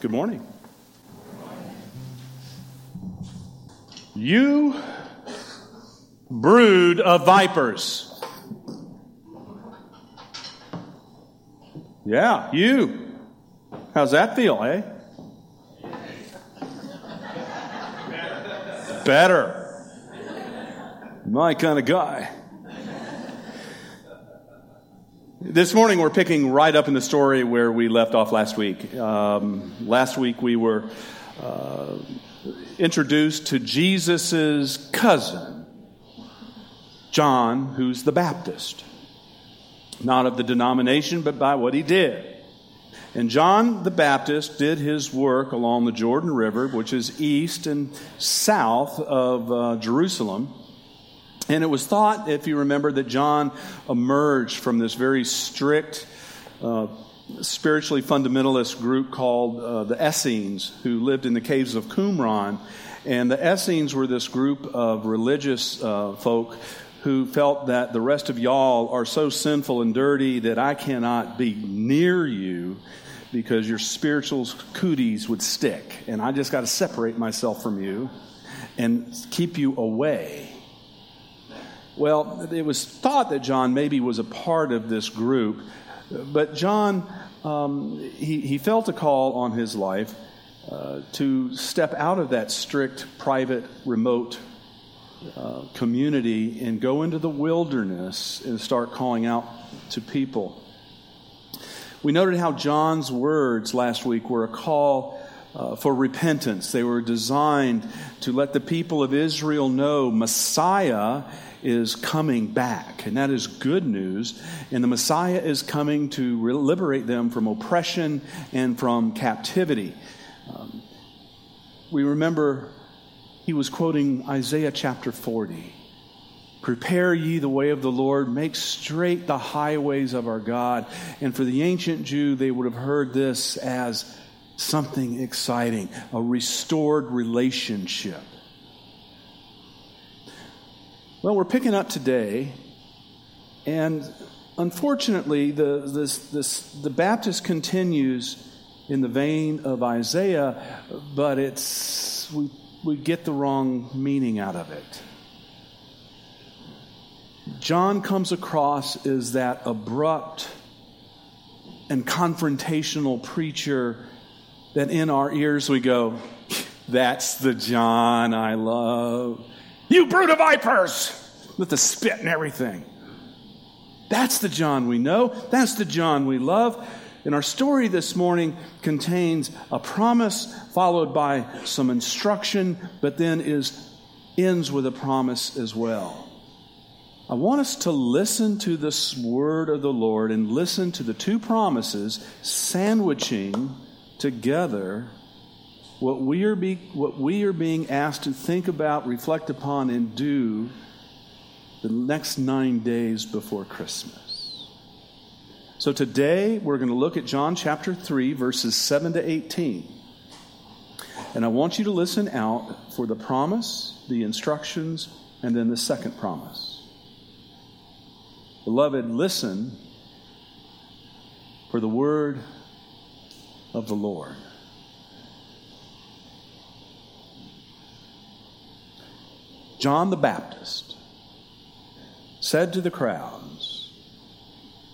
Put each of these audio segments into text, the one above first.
Good morning. You brood of vipers. Yeah, you. How's that feel, eh? Better. My kind of guy. This morning we're picking right up in the story where we left off last week. Last week we were introduced to Jesus' cousin, John, who's the Baptist. Not of the denomination, but by what he did. And John the Baptist did his work along the Jordan River, which is east and south of Jerusalem. And it was thought, if you remember, that John emerged from this very strict, spiritually fundamentalist group called the Essenes, who lived in the caves of Qumran. And the Essenes were this group of religious folk who felt that the rest of y'all are so sinful and dirty that I cannot be near you because your spiritual cooties would stick. And I just got to separate myself from you and keep you away. Well, it was thought that John maybe was a part of this group, but John, he felt a call on his life to step out of that strict, private, remote community and go into the wilderness and start calling out to people. We noted how John's words last week were a call for repentance. They were designed to let the people of Israel know Messiah is coming back, and that is good news. And the Messiah is coming to liberate them from oppression and from captivity. We remember he was quoting Isaiah chapter 40. Prepare ye the way of the Lord, make straight the highways of our God. And for the ancient Jew, they would have heard this as something exciting, a restored relationship. Well, we're picking up today, and unfortunately, the Baptist continues in the vein of Isaiah, but it's we get the wrong meaning out of it. John comes across as that abrupt and confrontational preacher that in our ears we go, that's the John I love. You brood of vipers! With the spit and everything. That's the John we know. That's the John we love. And our story this morning contains a promise followed by some instruction, but then ends with a promise as well. I want us to listen to this word of the Lord and listen to the two promises sandwiching together what we are being asked to think about, reflect upon, and do the next 9 days before Christmas. So today, we're going to look at John chapter 3, verses 7 to 18. And I want you to listen out for the promise, the instructions, and then the second promise. Beloved, listen for the word of the Lord. John the Baptist said to the crowds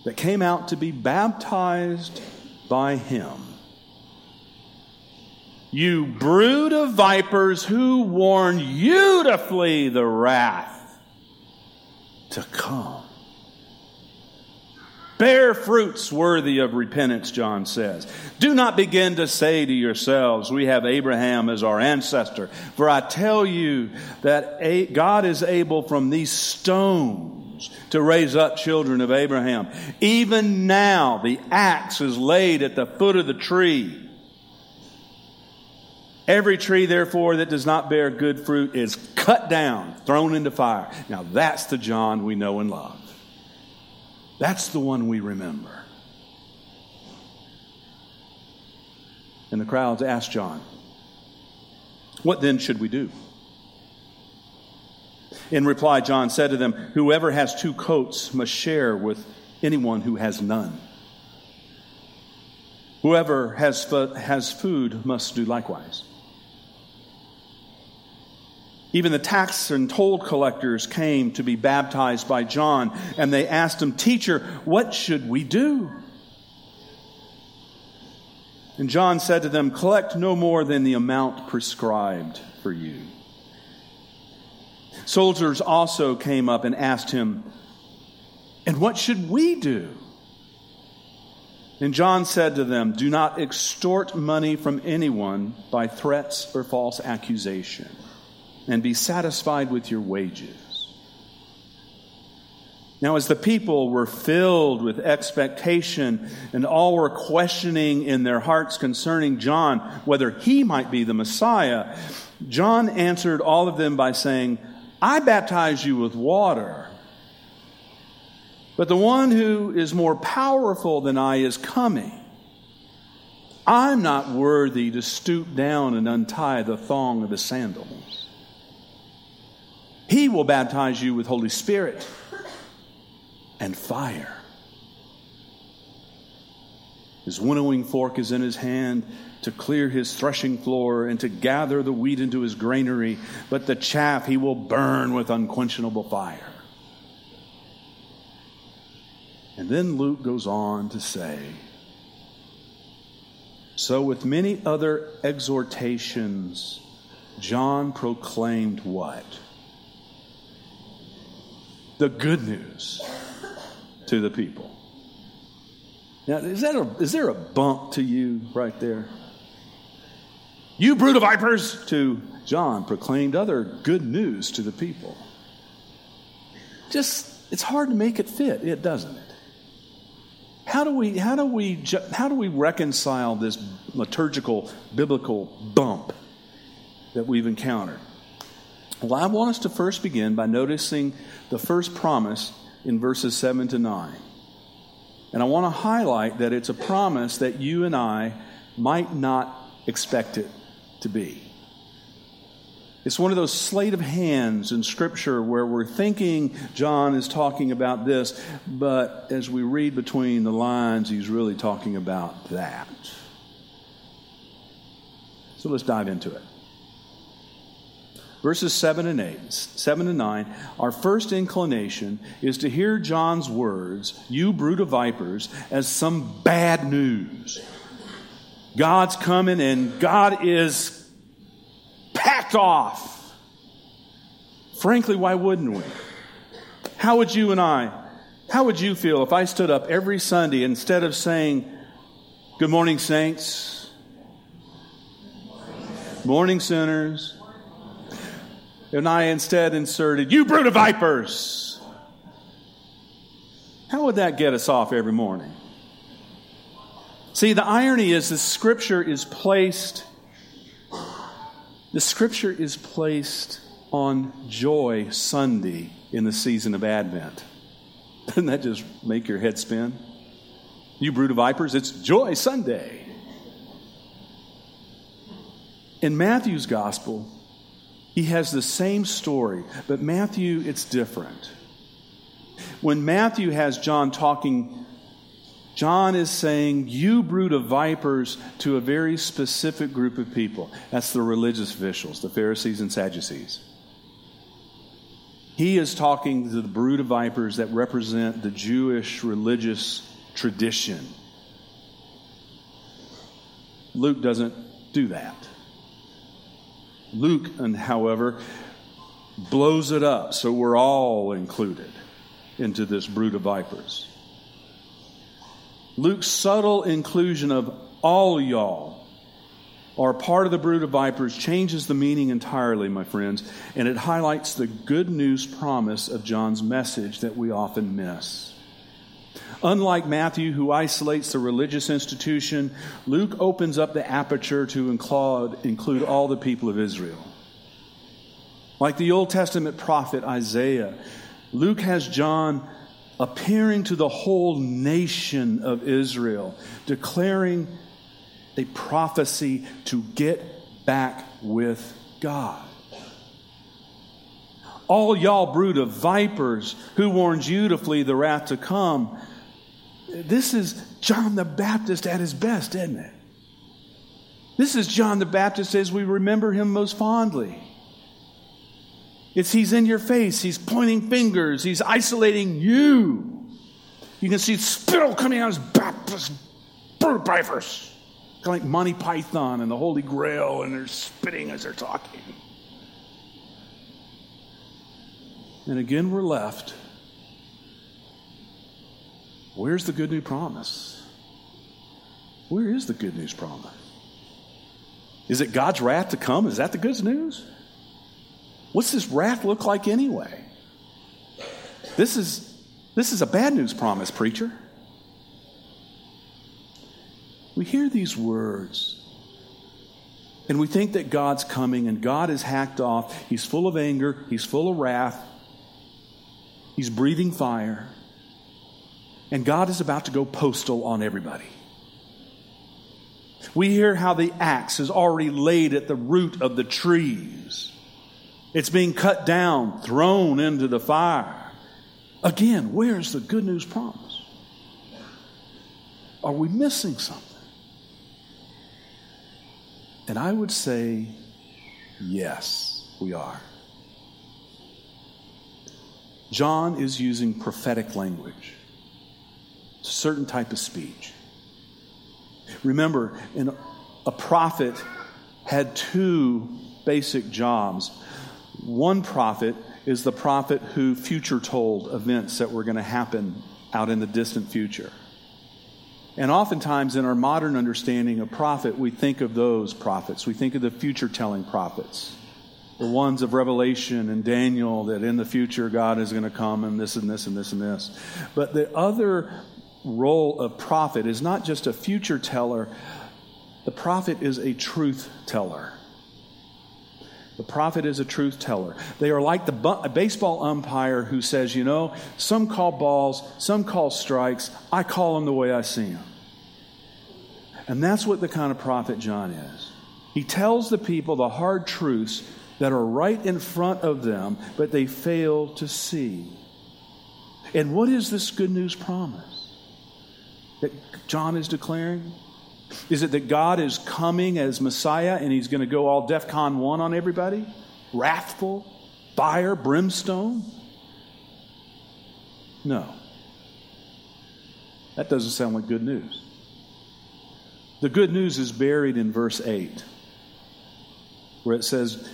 that came out to be baptized by him, "You brood of vipers, who warned you to flee the wrath to come? Bear fruits worthy of repentance," John says. "Do not begin to say to yourselves, 'We have Abraham as our ancestor.' For I tell you that God is able from these stones to raise up children of Abraham. Even now the axe is laid at the foot of the tree. Every tree, therefore, that does not bear good fruit is cut down, thrown into fire." Now that's the John we know and love. That's the one we remember. And the crowds asked John, "What then should we do?" In reply, John said to them, "Whoever has two coats must share with anyone who has none. Whoever has food must do likewise. Even the tax and toll collectors came to be baptized by John, and they asked him, "Teacher, what should we do?" And John said to them, "Collect no more than the amount prescribed for you." Soldiers also came up and asked him, "And what should we do?" And John said to them, "Do not extort money from anyone by threats or false accusation, and be satisfied with your wages." Now, as the people were filled with expectation and all were questioning in their hearts concerning John whether he might be the Messiah, John answered all of them by saying, "I baptize you with water, but the one who is more powerful than I is coming. I'm not worthy to stoop down and untie the thong of his sandals. He will baptize you with Holy Spirit and fire. His winnowing fork is in his hand to clear his threshing floor and to gather the wheat into his granary, but the chaff he will burn with unquenchable fire." And then Luke goes on to say, "So with many other exhortations, John proclaimed" what? The good news to the people. Now, is there a bump to you right there? "You brood of vipers," to John proclaimed other good news to the people. Just, it's hard to make it fit, it doesn't it? How do we reconcile this liturgical biblical bump that we've encountered? Well, I want us to first begin by noticing the first promise in verses 7 to 9. And I want to highlight that it's a promise that you and I might not expect it to be. It's one of those sleight of hands in Scripture where we're thinking John is talking about this, but as we read between the lines, he's really talking about that. So let's dive into it. Verses 7 and 9, our first inclination is to hear John's words, "You brood of vipers," as some bad news. God's coming and God is packed off. Frankly, why wouldn't we? How would you feel if I stood up every Sunday instead of saying, "Good morning, saints, morning sinners," and I instead inserted, "You brood of vipers"? How would that get us off every morning? See, the irony is the Scripture is placed on Joy Sunday in the season of Advent. Doesn't that just make your head spin? You brood of vipers, it's Joy Sunday. In Matthew's Gospel, he has the same story, but Matthew, it's different. When Matthew has John talking, John is saying, "You brood of vipers," to a very specific group of people. That's the religious officials, the Pharisees and Sadducees. He is talking to the brood of vipers that represent the Jewish religious tradition. Luke doesn't do that. Luke, however, blows it up so we're all included into this brood of vipers. Luke's subtle inclusion of "all y'all" or part of the brood of vipers changes the meaning entirely, my friends, and it highlights the good news promise of John's message that we often miss. Unlike Matthew, who isolates the religious institution, Luke opens up the aperture to include all the people of Israel. Like the Old Testament prophet Isaiah, Luke has John appearing to the whole nation of Israel, declaring a prophecy to get back with God. "All y'all brood of vipers, who warns you to flee the wrath to come?" This is John the Baptist at his best, isn't it? This is John the Baptist as we remember him most fondly. It's he's in your face. He's pointing fingers. He's isolating you. You can see spittle coming out of his Baptist verse. Kind of like Monty Python and the Holy Grail, and they're spitting as they're talking. And again, we're left. Where's the good news promise? Where is the good news promise? Is it God's wrath to come? Is that the good news? What's this wrath look like anyway? This is a bad news promise, preacher. We hear these words, and we think that God's coming, and God is hacked off. He's full of anger. He's full of wrath. He's breathing fire. And God is about to go postal on everybody. We hear how the axe is already laid at the root of the trees. It's being cut down, thrown into the fire. Again, where's the good news promise? Are we missing something? And I would say, yes, we are. John is using prophetic language, a certain type of speech. Remember, a prophet had two basic jobs. One prophet is the prophet who future told events that were going to happen out in the distant future. And oftentimes in our modern understanding of prophet, we think of those prophets. We think of the future-telling prophets, the ones of Revelation and Daniel, that in the future God is going to come and this and this and this and this. But the other role of prophet is not just a future teller. The prophet is a truth teller. The prophet is a truth teller. They are like the baseball umpire who says, you know, some call balls, some call strikes. I call them the way I see them. And that's what the kind of prophet John is. He tells the people the hard truths that are right in front of them, but they fail to see. And what is this good news promise that John is declaring? Is it that God is coming as Messiah and he's going to go all DEFCON 1 on everybody? Wrathful? Fire? Brimstone? No. That doesn't sound like good news. The good news is buried in verse 8, where it says,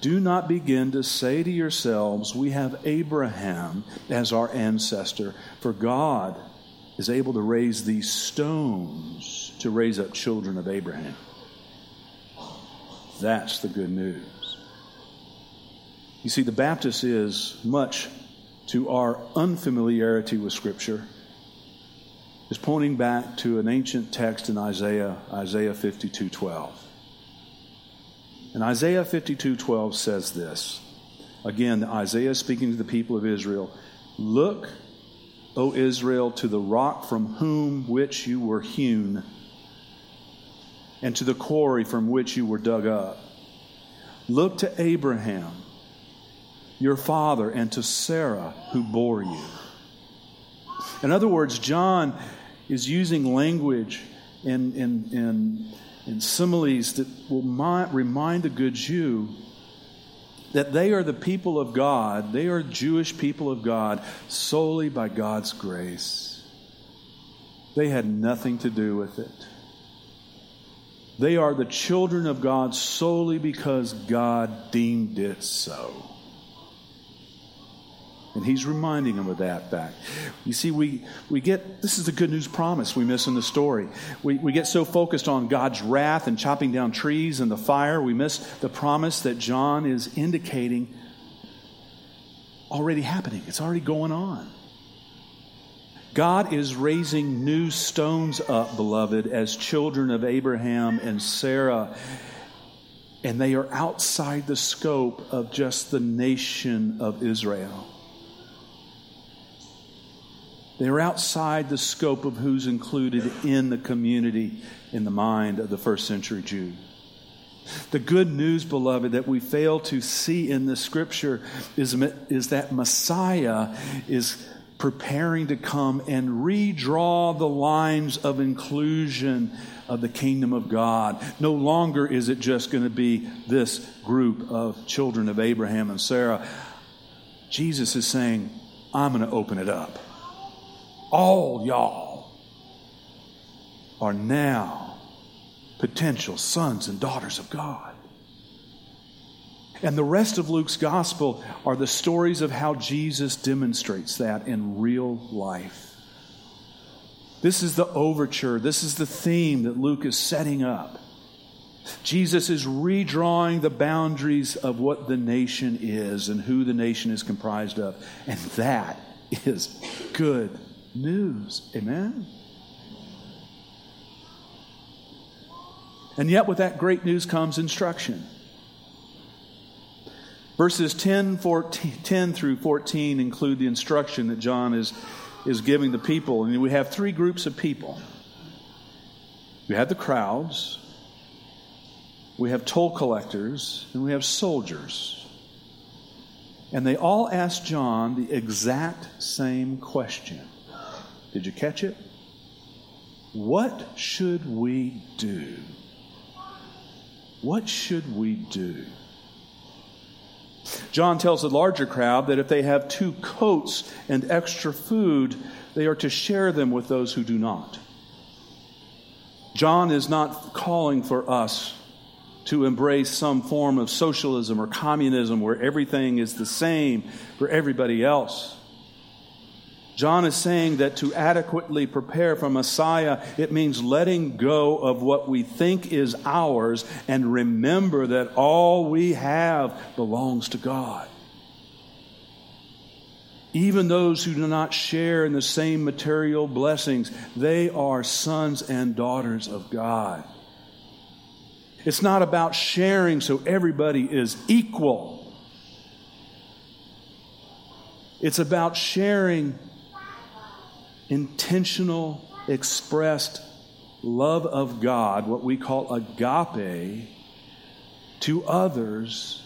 "Do not begin to say to yourselves, 'We have Abraham as our ancestor,' for God is able to raise these stones to raise up children of Abraham." That's the good news. You see, the Baptist is, much to our unfamiliarity with Scripture, is pointing back to an ancient text in Isaiah 52:12. And Isaiah 52:12 says this. Again, Isaiah speaking to the people of Israel. "Look, O Israel, to the rock from whom which you were hewn, and to the quarry from which you were dug up. Look to Abraham, your father, and to Sarah, who bore you." In other words, John is using language and similes that will remind the good Jew that they are the people of God, they are Jewish people of God, solely by God's grace. They had nothing to do with it. They are the children of God solely because God deemed it so. And he's reminding them of that fact. You see, we get, this is the good news promise we miss in the story. We get so focused on God's wrath and chopping down trees and the fire, we miss the promise that John is indicating already happening. It's already going on. God is raising new stones up, beloved, as children of Abraham and Sarah. And they are outside the scope of just the nation of Israel. They're outside the scope of who's included in the community in the mind of the first century Jew. The good news, beloved, that we fail to see in the Scripture is that Messiah is preparing to come and redraw the lines of inclusion of the kingdom of God. No longer is it just going to be this group of children of Abraham and Sarah. Jesus is saying, I'm going to open it up. All y'all are now potential sons and daughters of God. And the rest of Luke's gospel are the stories of how Jesus demonstrates that in real life. This is the overture. This is the theme that Luke is setting up. Jesus is redrawing the boundaries of what the nation is and who the nation is comprised of. And that is good news. Amen? And yet with that great news comes instruction. Verses 10 through 14 include the instruction that John is giving the people. And we have three groups of people. We have the crowds, we have toll collectors, and we have soldiers. And they all asked John the exact same question. Did you catch it? What should we do? What should we do? John tells the larger crowd that if they have two coats and extra food, they are to share them with those who do not. John is not calling for us to embrace some form of socialism or communism where everything is the same for everybody else. John is saying that to adequately prepare for Messiah, it means letting go of what we think is ours and remember that all we have belongs to God. Even those who do not share in the same material blessings, they are sons and daughters of God. It's not about sharing so everybody is equal. It's about sharing intentional, expressed love of God, what we call agape, to others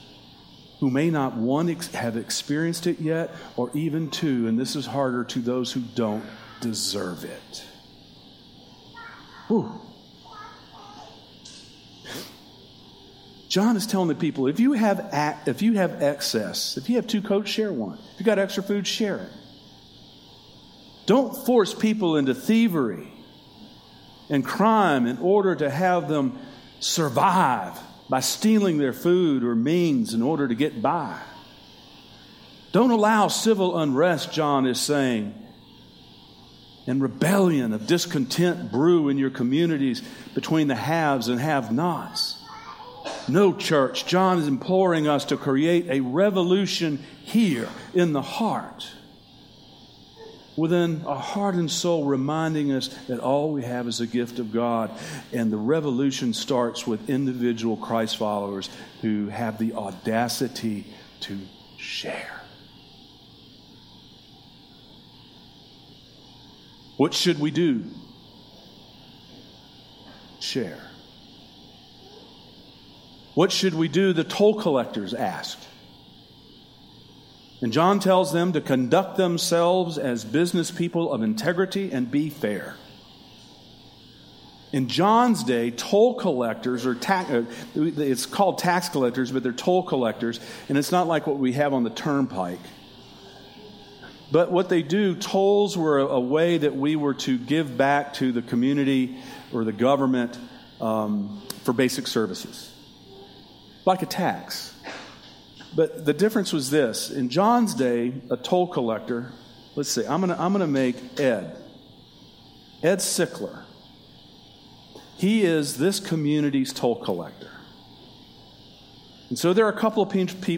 who may not, one, have experienced it yet, or even two, and this is harder, to those who don't deserve it. Whew. John is telling the people, if you have excess, if you have two coats, share one. If you got extra food, share it. Don't force people into thievery and crime in order to have them survive by stealing their food or means in order to get by. Don't allow civil unrest, John is saying, and rebellion of discontent brew in your communities between the haves and have-nots. No, church, John is imploring us to create a revolution here in the heart, within a heart and soul, reminding us that all we have is a gift of God. And the revolution starts with individual Christ followers who have the audacity to share. What should we do? Share. What should we do? The toll collectors asked. And John tells them to conduct themselves as business people of integrity and be fair. In John's day, toll collectors, it's called tax collectors, but they're toll collectors, and it's not like what we have on the turnpike. But what they do, tolls were a way that we were to give back to the community or the government for basic services, like a tax. But the difference was this. In John's day, a toll collector, let's see, I'm going to make Ed Sickler. He is this community's toll collector. And so there are a couple of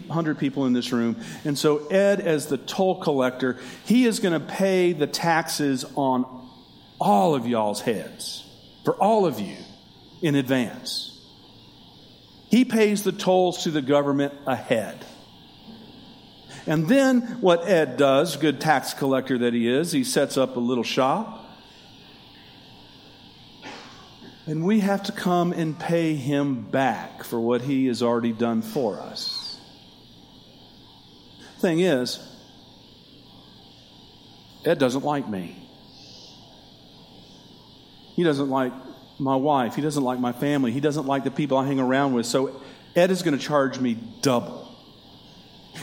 hundred people in this room. And so Ed, as the toll collector, he is going to pay the taxes on all of y'all's heads, for all of you, in advance. He pays the tolls to the government ahead. And then what Ed does, good tax collector that he is, he sets up a little shop. And we have to come and pay him back for what he has already done for us. Thing is, Ed doesn't like me. He doesn't like my wife. He doesn't like my family. He doesn't like the people I hang around with. So Ed is going to charge me double.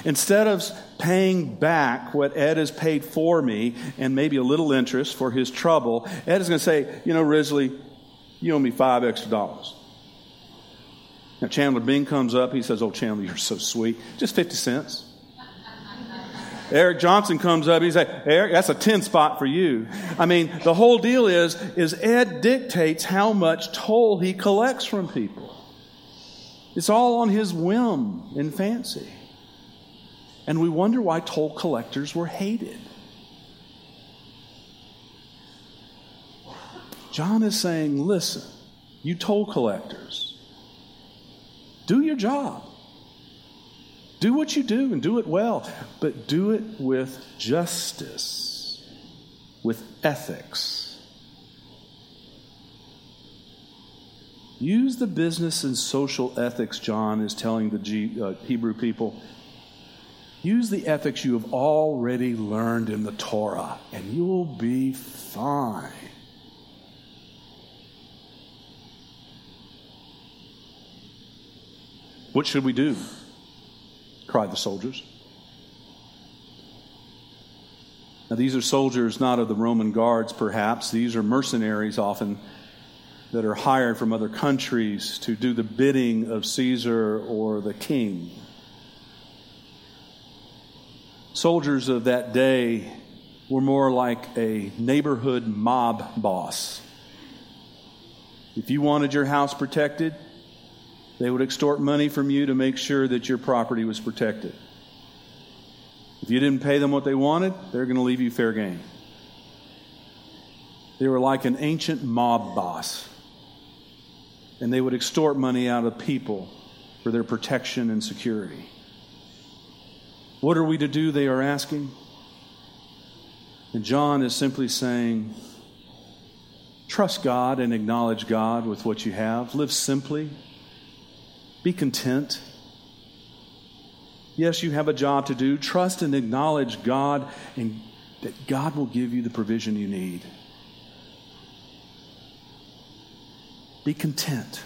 Instead of paying back what Ed has paid for me and maybe a little interest for his trouble, Ed is going to say, you know, Risley, you owe me $5 extra. Now, Chandler Bing comes up. He says, oh, Chandler, you're so sweet. Just 50 cents. Eric Johnson comes up. He's like, Eric, that's a 10 spot for you. I mean, the whole deal is Ed dictates how much toll he collects from people. It's all on his whim and fancy. And we wonder why toll collectors were hated. John is saying, listen, you toll collectors, do your job. Do what you do and do it well, but do it with justice, with ethics. Use the business and social ethics John is telling the Hebrew people. Use the ethics you have already learned in the Torah, and you will be fine. What should we do? Cried the soldiers. Now, these are soldiers not of the Roman guards, perhaps. These are mercenaries often that are hired from other countries to do the bidding of Caesar or the king. Soldiers of that day were more like a neighborhood mob boss. If you wanted your house protected, they would extort money from you to make sure that your property was protected. If you didn't pay them what they wanted, they're going to leave you fair game. They were like an ancient mob boss. And they would extort money out of people for their protection and security. What are we to do, they are asking? And John is simply saying, trust God and acknowledge God with what you have. Live simply. Be content. Yes, you have a job to do. Trust and acknowledge God, and that God will give you the provision you need. Be content.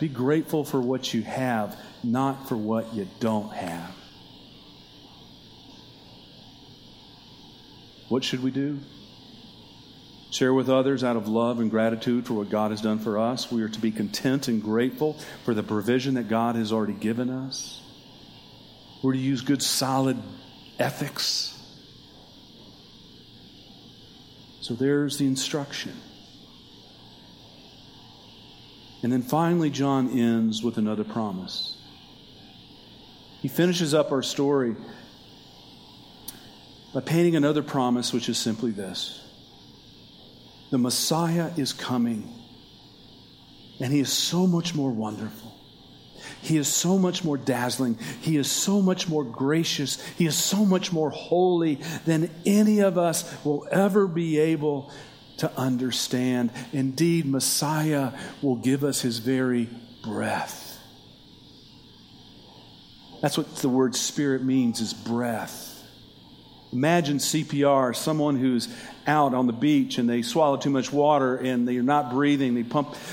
Be grateful for what you have, not for what you don't have. What should we do? Share with others out of love and gratitude for what God has done for us. We are to be content and grateful for the provision that God has already given us. We're to use good, solid ethics. So there's the instruction. And then finally, John ends with another promise. He finishes up our story by painting another promise, which is simply this. The Messiah is coming, and He is so much more wonderful. He is so much more dazzling. He is so much more gracious. He is so much more holy than any of us will ever be able to understand. Indeed, Messiah will give us His very breath. That's what the word spirit means, is breath. Imagine CPR, someone who's out on the beach and they swallow too much water and they're not breathing.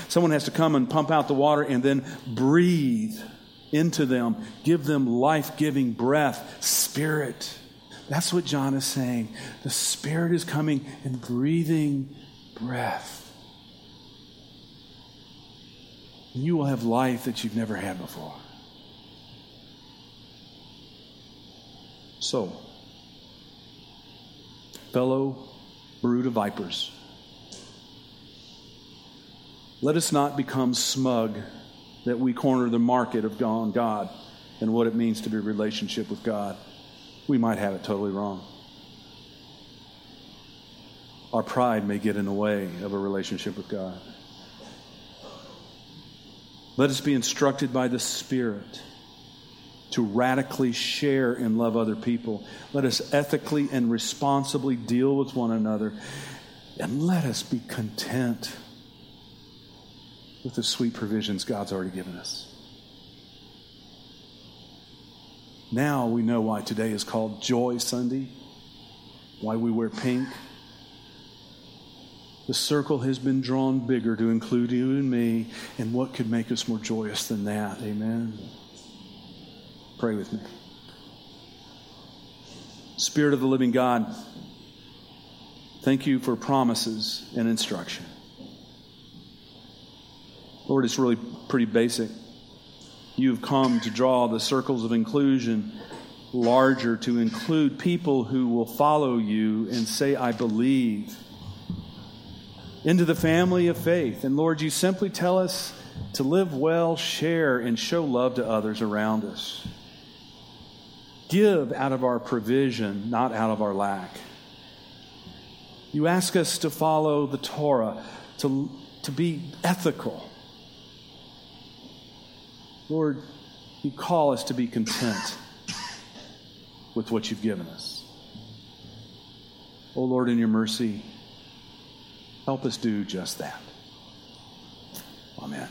Someone has to come and pump out the water and then breathe into them. Give them life-giving breath, spirit. That's what John is saying. The Spirit is coming and breathing breath. And you will have life that you've never had before. So, fellow brood of vipers, let us not become smug that we corner the market of God and what it means to be a relationship with God. We might have it totally wrong. Our pride may get in the way of a relationship with God. Let us be instructed by the Spirit to radically share and love other people. Let us ethically and responsibly deal with one another. And let us be content with the sweet provisions God's already given us. Now we know why today is called Joy Sunday. why we wear pink. The circle has been drawn bigger to include you and me, and what could make us more joyous than that? Amen. Pray with me. Spirit of the living God, thank you for promises and instruction. Lord, it's really pretty basic. You've come to draw the circles of inclusion larger to include people who will follow you and say, I believe, into the family of faith. And Lord, you simply tell us to live well, share, and show love to others around us. Give out of our provision, not out of our lack. You ask us to follow the Torah, to be ethical. Lord, you call us to be content with what you've given us. Oh Lord, in your mercy, help us do just that. Amen.